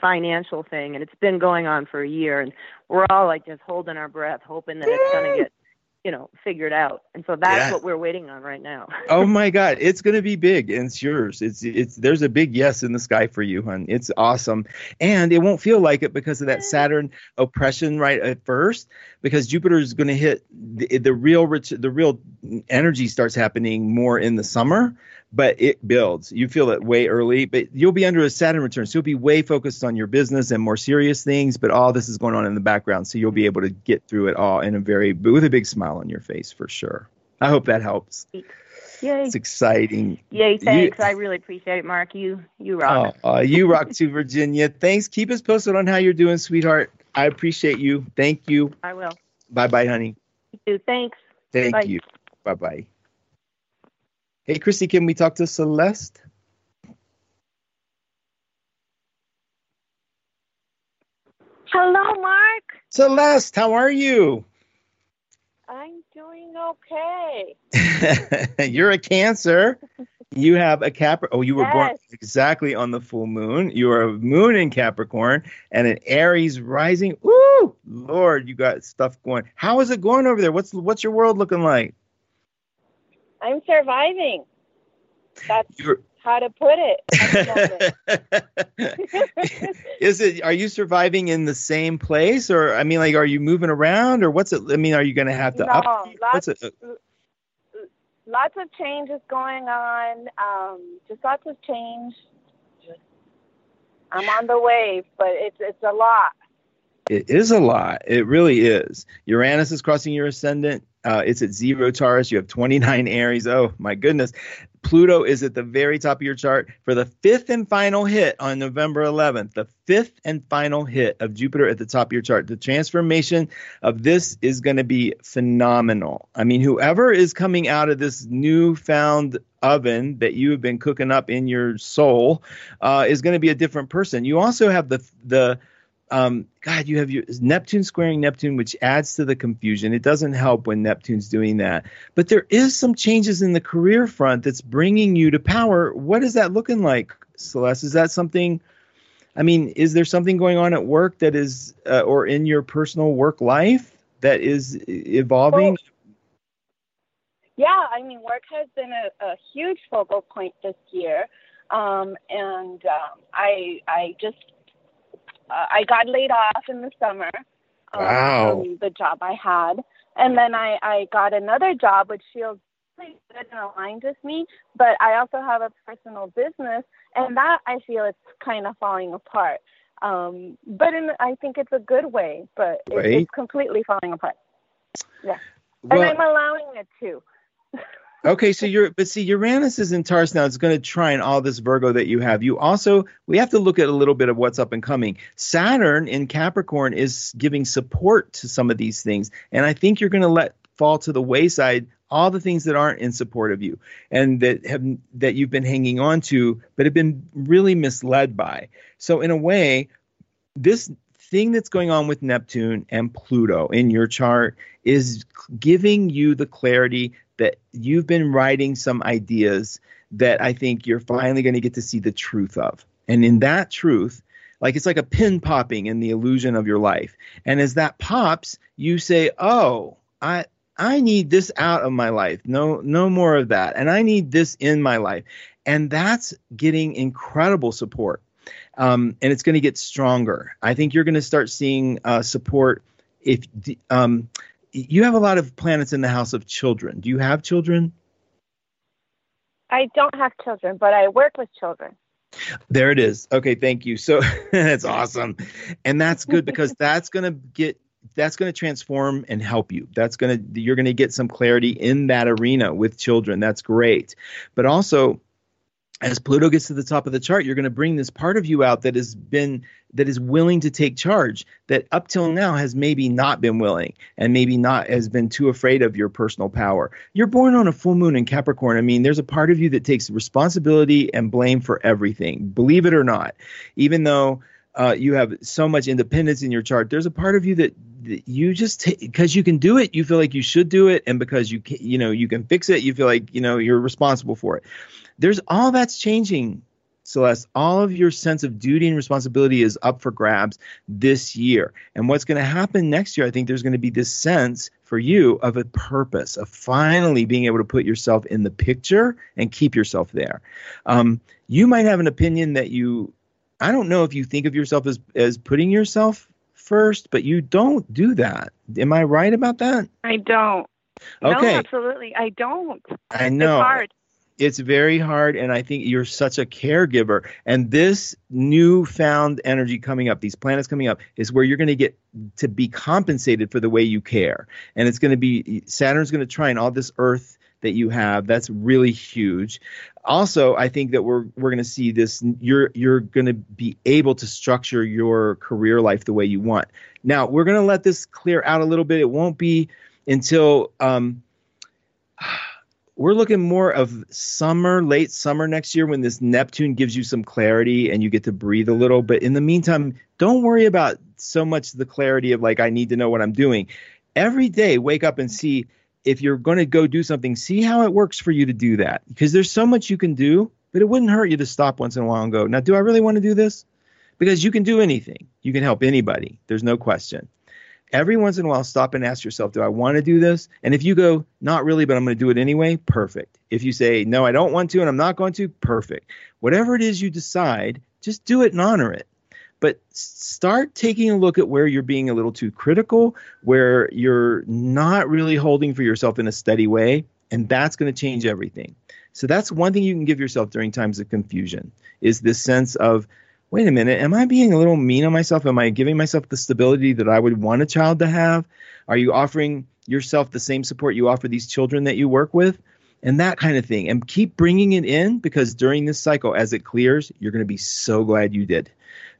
financial thing, and it's been going on for a year, and we're all like just holding our breath, hoping that it's going to get, you know, figured out. And so that's yeah. what we're waiting on right now. Oh my God, it's going to be big, and it's yours. It's it's there's a big yes in the sky for you, hon. It's awesome, and it won't feel like it because of that Saturn oppression right at first, because Jupiter is going to hit the, the real rich, the real energy starts happening more in the summer. But it builds. You feel it way early, but you'll be under a Saturn return. So you'll be way focused on your business and more serious things, but all this is going on in the background. So you'll be able to get through it all in a very, with a big smile on your face for sure. I hope that helps. Yay. It's exciting. Yay, thanks. You, I really appreciate it, Mark. You, you rock. Oh, uh, you rock too, Virginia. Thanks. Keep us posted on how you're doing, sweetheart. I appreciate you. Thank you. I will. Bye-bye, honey. You too. Thanks. Thank Bye. you. Bye-bye. Hey, Christy, can we talk to Celeste? Hello, Mark. Celeste, how are you? I'm doing okay. You're a Cancer. You have a Cap. Oh, you were yes. born exactly on the full moon. You are a moon in Capricorn and an Aries rising. Ooh, Lord, you got stuff going. How is it going over there? What's what's your world looking like? I'm surviving. That's You're... how to put it. it. Is it? Are you surviving in the same place, or I mean, like, are you moving around, or what's it? I mean, are you going to have to? No, up? Lots, what's it? Lots of changes going on. Um, just lots of change. I'm on the wave, but it's it's a lot. It is a lot. It really is. Uranus is crossing your ascendant. Uh, it's at zero Taurus. You have twenty-nine Aries. Oh, my goodness. Pluto is at the very top of your chart for the fifth and final hit on November eleventh, the fifth and final hit of Jupiter at the top of your chart. The transformation of this is going to be phenomenal. I mean, whoever is coming out of this newfound oven that you have been cooking up in your soul uh, is going to be a different person. You also have the the Um, God, you have your Neptune squaring Neptune, which adds to the confusion. It doesn't help when Neptune's doing that. But there is some changes in the career front that's bringing you to power. What is that looking like, Celeste? Is that something, I mean, is there something going on at work that is, uh, or in your personal work life that is evolving? Well, yeah, I mean, work has been a, a huge focal point this year. Um, and um, I I just... uh, I got laid off in the summer um, wow. from the job I had. And then I, I got another job, which feels pretty good and aligned with me. But I also have a personal business, and that I feel it's kind of falling apart. Um, but in, I think it's a good way, but it, right. it's completely falling apart. Yeah. Well, and I'm allowing it to. Okay, so you're, but see, Uranus is in Taurus now. It's going to trine all this Virgo that you have. You also, we have to look at a little bit of what's up and coming. Saturn in Capricorn is giving support to some of these things. And I think you're going to let fall to the wayside all the things that aren't in support of you and that have, that you've been hanging on to, but have been really misled by. So in a way, this thing that's going on with Neptune and Pluto in your chart is giving you the clarity that you've been writing some ideas that I think you're finally going to get to see the truth of. And in that truth, like it's like a pin popping in the illusion of your life. And as that pops, you say, oh, I, I need this out of my life. No, no more of that. And I need this in my life. And that's getting incredible support. Um, and it's going to get stronger. I think you're going to start seeing uh, support. If um, you have a lot of planets in the house of children. Do you have children? I don't have children, but I work with children. There it is. Okay. Thank you. So that's awesome. And that's good because that's going to get, that's going to transform and help you. That's going to, you're going to get some clarity in that arena with children. That's great. But also as Pluto gets to the top of the chart, you're going to bring this part of you out that has been, that is willing to take charge, that up till now has maybe not been willing and maybe not has been too afraid of your personal power. You're born on a full moon in Capricorn. I mean, there's a part of you that takes responsibility and blame for everything, believe it or not, even though Uh, you have so much independence in your chart. There's a part of you that, that you just because you can do it, you feel like you should do it, and because you can, you know you can fix it, you feel like you know you're responsible for it. There's all that's changing, Celeste. All of your sense of duty and responsibility is up for grabs this year. And what's going to happen next year? I think there's going to be this sense for you of a purpose, of finally being able to put yourself in the picture and keep yourself there. Um, you might have an opinion that you. I don't know if you think of yourself as, as putting yourself first, but you don't do that. Am I right about that? I don't. Okay. No, absolutely. I don't. I know. It's hard. It's very hard, and I think you're such a caregiver. And this newfound energy coming up, these planets coming up, is where you're going to get to be compensated for the way you care. And it's going to be – Saturn's going to trine all this Earth that you have. That's really huge. Also, I think that we're we're going to see this. You're you're going to be able to structure your career life the way you want. Now, we're going to let this clear out a little bit. It won't be until um, we're looking more of summer, late summer next year when this Neptune gives you some clarity and you get to breathe a little. But in the meantime, don't worry about so much the clarity of like, I need to know what I'm doing. Every day, wake up and see. If you're going to go do something, see how it works for you to do that. Because there's so much you can do, but it wouldn't hurt you to stop once in a while and go, now, do I really want to do this? Because you can do anything. You can help anybody. There's no question. Every once in a while, stop and ask yourself, do I want to do this? And if you go, not really, but I'm going to do it anyway, perfect. If you say, no, I don't want to and I'm not going to, perfect. Whatever it is you decide, just do it and honor it. But start taking a look at where you're being a little too critical, where you're not really holding for yourself in a steady way, and that's going to change everything. So that's one thing you can give yourself during times of confusion is this sense of, wait a minute, am I being a little mean on myself? Am I giving myself the stability that I would want a child to have? Are you offering yourself the same support you offer these children that you work with? And that kind of thing. And keep bringing it in because during this cycle, as it clears, you're going to be so glad you did.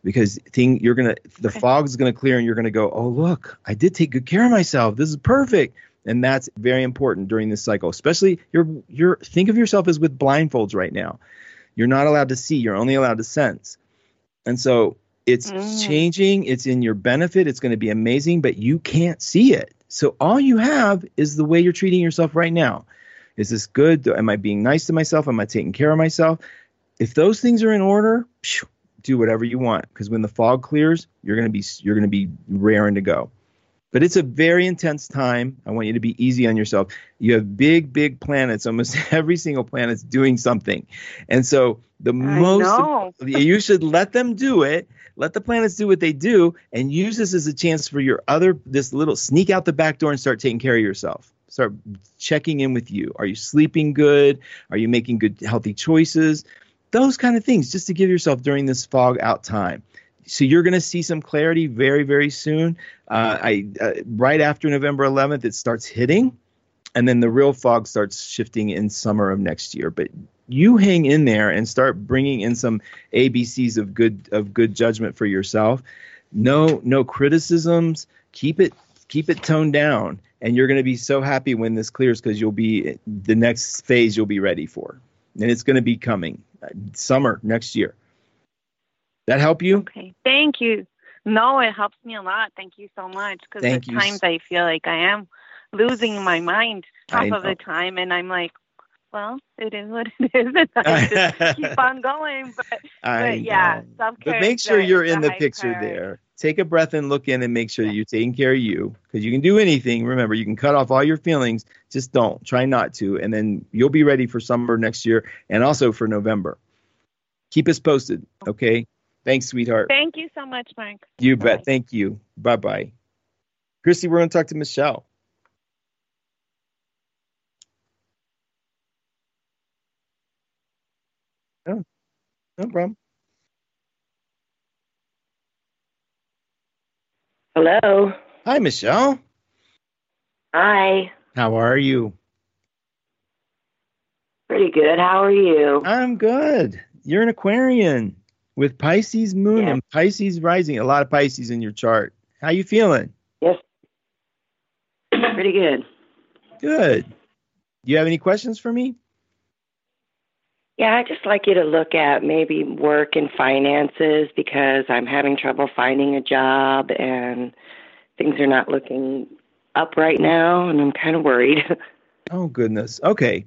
Because thing you're gonna the okay. fog's gonna clear and you're gonna go, oh look, I did take good care of myself. This is perfect. And that's very important during this cycle. Especially you're you're think of yourself as with blindfolds right now. You're not allowed to see, you're only allowed to sense. And so it's mm. changing, it's in your benefit, it's gonna be amazing, but you can't see it. So all you have is the way you're treating yourself right now. Is this good? Am I being nice to myself? Am I taking care of myself? If those things are in order, phew, do whatever you want because when the fog clears, you're going to be you're going to be raring to go. But it's a very intense time. I want you to be easy on yourself. You have big, big planets. Almost every single planet's doing something. And so the I most know. You should let them do it. Let the planets do what they do and use this as a chance for your other this little sneak out the back door and start taking care of yourself. Start checking in with you. Are you sleeping good? Are you making good, healthy choices? Those kind of things just to give yourself during this fog out time. So you're going to see some clarity very, very soon. Uh, I uh, right after November eleventh, it starts hitting, and then the real fog starts shifting in summer of next year. But you hang in there and start bringing in some A B Cs of good of good judgment for yourself. No, no criticisms. Keep it keep it toned down, and you're going to be so happy when this clears because you'll be the next phase you'll be ready for, and it's going to be coming uh, summer next year. That help you? Okay. Thank you. No, it helps me a lot. Thank you so much. Because at times I feel like I am losing my mind half of the time. And I'm like, well, it is what it is. And I just keep on going. But, but yeah, self-care. But make sure you're in the picture there. Take a breath and look in and make sure that you're taking care of you. Because you can do anything. Remember, you can cut off all your feelings. Just don't. Try not to. And then you'll be ready for summer next year and also for November. Keep us posted. Okay. Thanks, sweetheart. Thank you so much, Mike. You bet. Bye. Thank you. Bye-bye. Christy, we're going to talk to Michelle. No, no problem. Hello. Hi, Michelle. Hi. How are you? Pretty good. How are you? I'm good. You're an Aquarian. With Pisces moon yeah. and Pisces rising, a lot of Pisces in your chart. How you feeling? Yes. Pretty good. Good. Do you have any questions for me? Yeah, I'd just like you to look at maybe work and finances because I'm having trouble finding a job and things are not looking up right now and I'm kind of worried. Oh, goodness. Okay.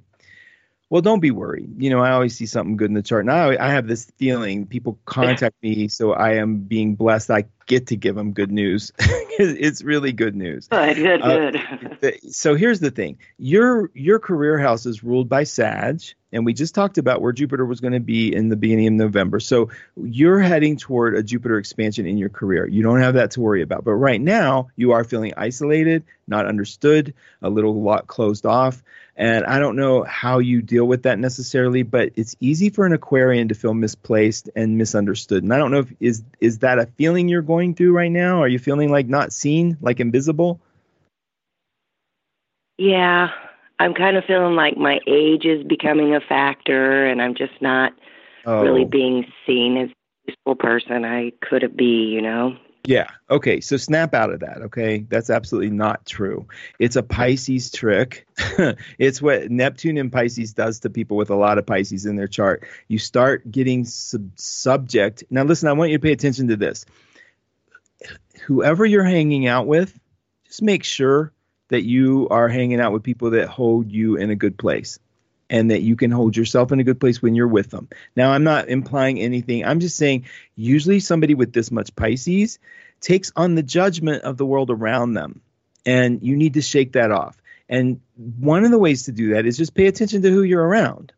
Well, don't be worried. You know, I always see something good in the chart. And I, I have this feeling people contact me, so I am being blessed. I get to give them good news. It's really good news. Good, good, good. Uh, so here's the thing. Your your career house is ruled by Sag, and we just talked about where Jupiter was going to be in the beginning of November. So you're heading toward a Jupiter expansion in your career. You don't have that to worry about. But right now, you are feeling isolated, not understood, a little lot closed off. And I don't know how you deal with that necessarily, but it's easy for an Aquarian to feel misplaced and misunderstood. And I don't know if is is that a feeling you're going through right now? Are you feeling like not seen, like invisible? Yeah, I'm kind of feeling like my age is becoming a factor, and I'm just not oh. really being seen as a useful person I could be, you know? Yeah. Okay. So snap out of that. Okay. That's absolutely not true. It's a Pisces trick. It's what Neptune in Pisces does to people with a lot of Pisces in their chart. You start getting sub- subject. Now, listen, I want you to pay attention to this. Whoever you're hanging out with, just make sure that you are hanging out with people that hold you in a good place. And that you can hold yourself in a good place when you're with them. Now, I'm not implying anything. I'm just saying usually somebody with this much Pisces takes on the judgment of the world around them. And you need to shake that off. And one of the ways to do that is just pay attention to who you're around.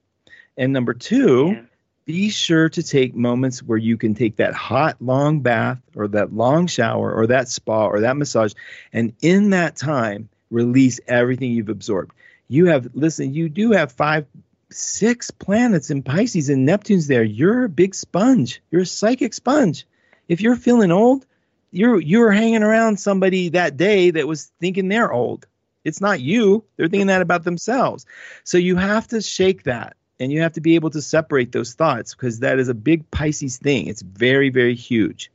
And number two, yeah. be sure to take moments where you can take that hot, long bath or that long shower or that spa or that massage. And in that time, release everything you've absorbed. You have, listen, you do have five, six planets in Pisces and Neptune's there. You're a big sponge. You're a psychic sponge. If you're feeling old, you're you're hanging around somebody that day that was thinking they're old. It's not you. They're thinking that about themselves. So you have to shake that. And you have to be able to separate those thoughts because that is a big Pisces thing. It's very, very huge.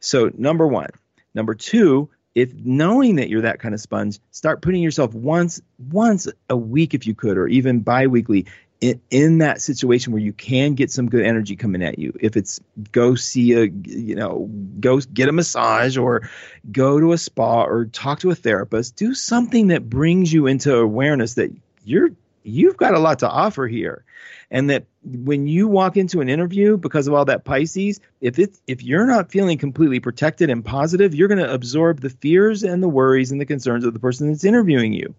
So number one. Number two, if knowing that you're that kind of sponge, start putting yourself once once a week if you could, or even biweekly, in, in that situation where you can get some good energy coming at you. If it's go see a, you know, go get a massage or go to a spa or talk to a therapist, do something that brings you into awareness that you're you've got a lot to offer here. And that when you walk into an interview, because of all that Pisces, if it's, if you're not feeling completely protected and positive, you're going to absorb the fears and the worries and the concerns of the person that's interviewing you.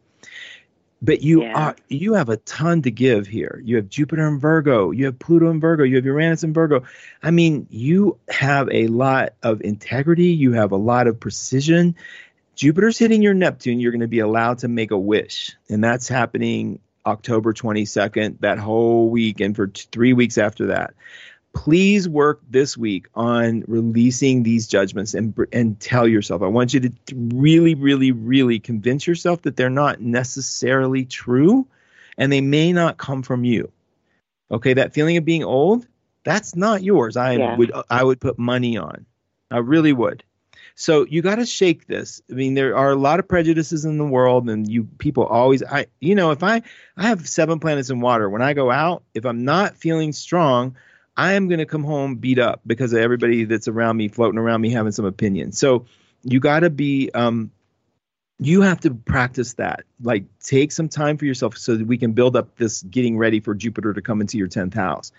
But you yeah. are, you have a ton to give here. You have Jupiter in Virgo. You have Pluto in Virgo. You have Uranus in Virgo. I mean, you have a lot of integrity. You have a lot of precision. Jupiter's hitting your Neptune. You're going to be allowed to make a wish. And that's happening October twenty-second, that whole week, and for t- three weeks after that. Please work this week on releasing these judgments and and tell yourself. I want you to really, really, really convince yourself that they're not necessarily true, and they may not come from you. Okay, that feeling of being old, that's not yours. I yeah. would I would put money on. I really would. So you got to shake this. I mean, there are a lot of prejudices in the world, and you people always, I you know, if I I have seven planets in water. When I go out, if I'm not feeling strong, I am going to come home beat up because of everybody that's around me, floating around me, having some opinion. So you got to be, um, you have to practice that. Like, take some time for yourself so that we can build up this getting ready for Jupiter to come into your tenth house.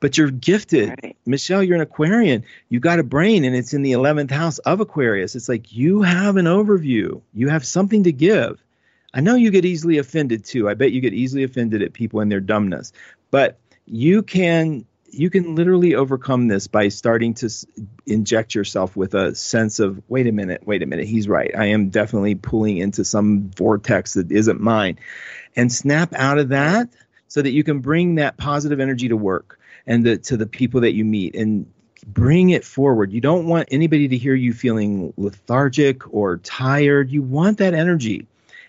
But you're gifted. Right. Michelle, you're an Aquarian. You got a brain, and it's in the eleventh house of Aquarius. It's like you have an overview. You have something to give. I know you get easily offended too. I bet you get easily offended at people and their dumbness. But you can... You can literally overcome this by starting to s- inject yourself with a sense of, wait a minute, wait a minute, he's right. I am definitely pulling into some vortex that isn't mine. And snap out of that so that you can bring that positive energy to work and the, to the people that you meet, and bring it forward. You don't want anybody to hear you feeling lethargic or tired. You want that energy,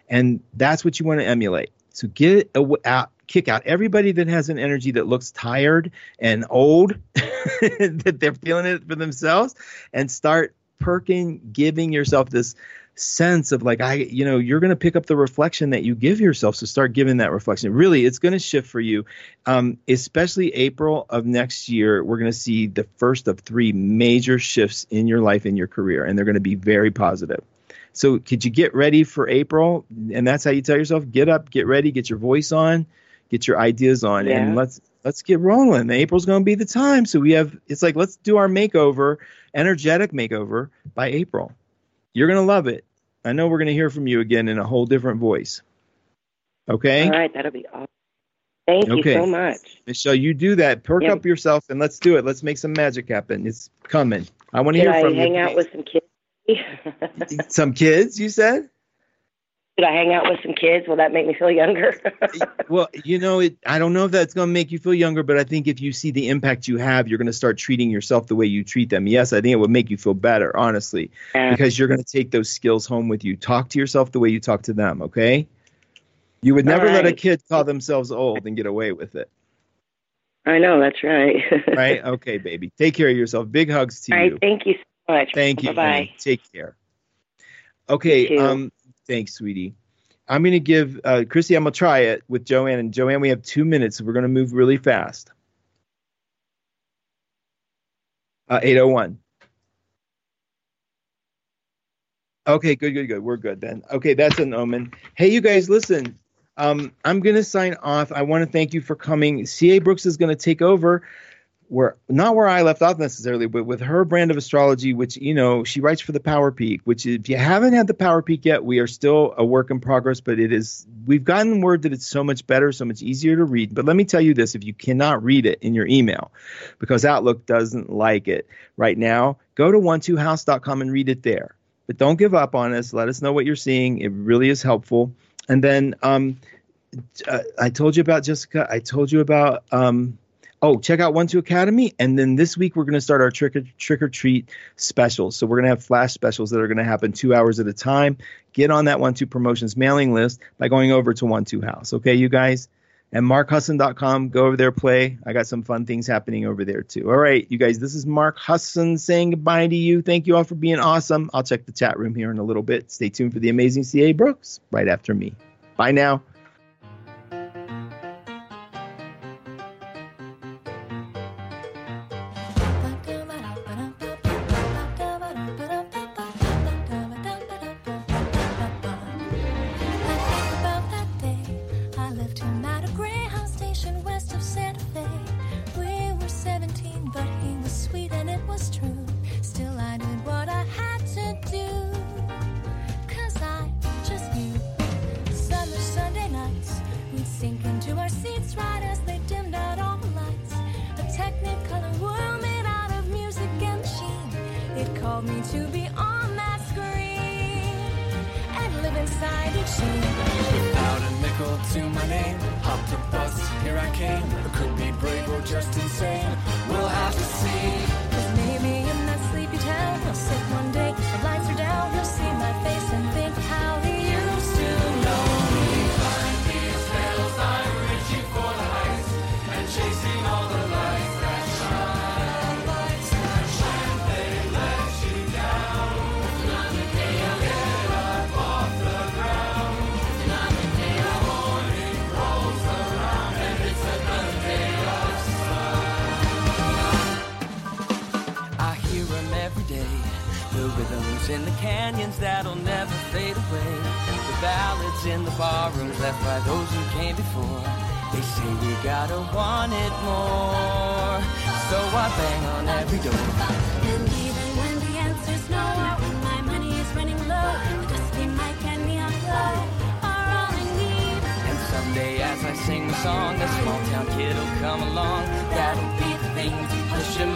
and that's what you want to emulate. So get aw- out. Kick out everybody that has an energy that looks tired and old, that they're feeling it for themselves, and start perking, giving yourself this sense of like, I, you know, you're going to pick up the reflection that you give yourself. So start giving that reflection. Really, it's going to shift for you. Um, especially April of next year, we're going to see the first of three major shifts in your life, in your career, and they're going to be very positive. So could you get ready for April? And that's how you tell yourself, get up, get ready, get your voice on, get your ideas on, yeah. and let's let's get rolling. April's going to be the time. So we have, it's like, let's do our makeover, energetic makeover by April. You're going to love it. I know we're going to hear from you again in a whole different voice. Okay? All right, that'll be awesome. Thank okay. you so much. Michelle, you do that. Perk yeah. up yourself, and let's do it. Let's make some magic happen. It's coming. I want to hear I from you. Should I hang out with some kids? Some kids, you said? Should I hang out with some kids? Will that make me feel younger? Well, you know, it, I don't know if that's going to make you feel younger, but I think if you see the impact you have, you're going to start treating yourself the way you treat them. Yes, I think it would make you feel better, honestly, yeah. because you're going to take those skills home with you. Talk to yourself the way you talk to them, okay? You would never right. let a kid call themselves old and get away with it. I know, that's right. Right? Okay, baby. Take care of yourself. Big hugs to All you. Right, thank you so much. Thank you. Bye-bye. Take care. Okay, um... Thanks, sweetie. I'm going to give uh, Chrissy, I'm going to try it with Joanne. And Joanne, we have two minutes. So we're going to move really fast. Uh, eight oh one. Okay, good, good, good. We're good then. Okay, that's an omen. Hey, you guys, listen. Um, I'm going to sign off. I want to thank you for coming. C A. Brooks is going to take over. Where not where I left off necessarily, but with her brand of astrology, which, you know, she writes for the Power Peak, which if you haven't had the Power Peak yet, we are still a work in progress, but it is, we've gotten word that it's so much better, so much easier to read. But let me tell you this, if you cannot read it in your email, because Outlook doesn't like it right now, go to one two house dot com and read it there. But don't give up on us. Let us know what you're seeing. It really is helpful. And then um, uh, I told you about Jessica. I told you about... Um, Oh, check out One Two Academy. And then this week, we're going to start our trick or, trick or treat specials. So we're going to have flash specials that are going to happen two hours at a time. Get on that One Two Promotions mailing list by going over to One Two House. Okay, you guys? And mark husson dot com. Go over there, play. I got some fun things happening over there, too. All right, you guys, this is Mark Husson saying goodbye to you. Thank you all for being awesome. I'll check the chat room here in a little bit. Stay tuned for the amazing C A. Brooks right after me. Bye now. Tonight. called me to be on that screen and live inside each scene. Without a nickel to my name, hopped a bus, here I came. I could be brave or just insane, we'll have to see. Cause maybe in that sleepy town, I'll sit one day, the lights are down, you'll see my face and think how he used to know me. Find these bells, I'm reaching for the heights and chasing all the lights that shine. Rhythms in the canyons that'll never fade away. The ballads in the barrooms left by those who came before. They say we gotta want it more. So I bang on every door. And even when the answer's no, or when my money is running low, the dusty mic and neon glow are all I need. And someday as I sing the song, a small town kid'll come along. That'll be the thing to push him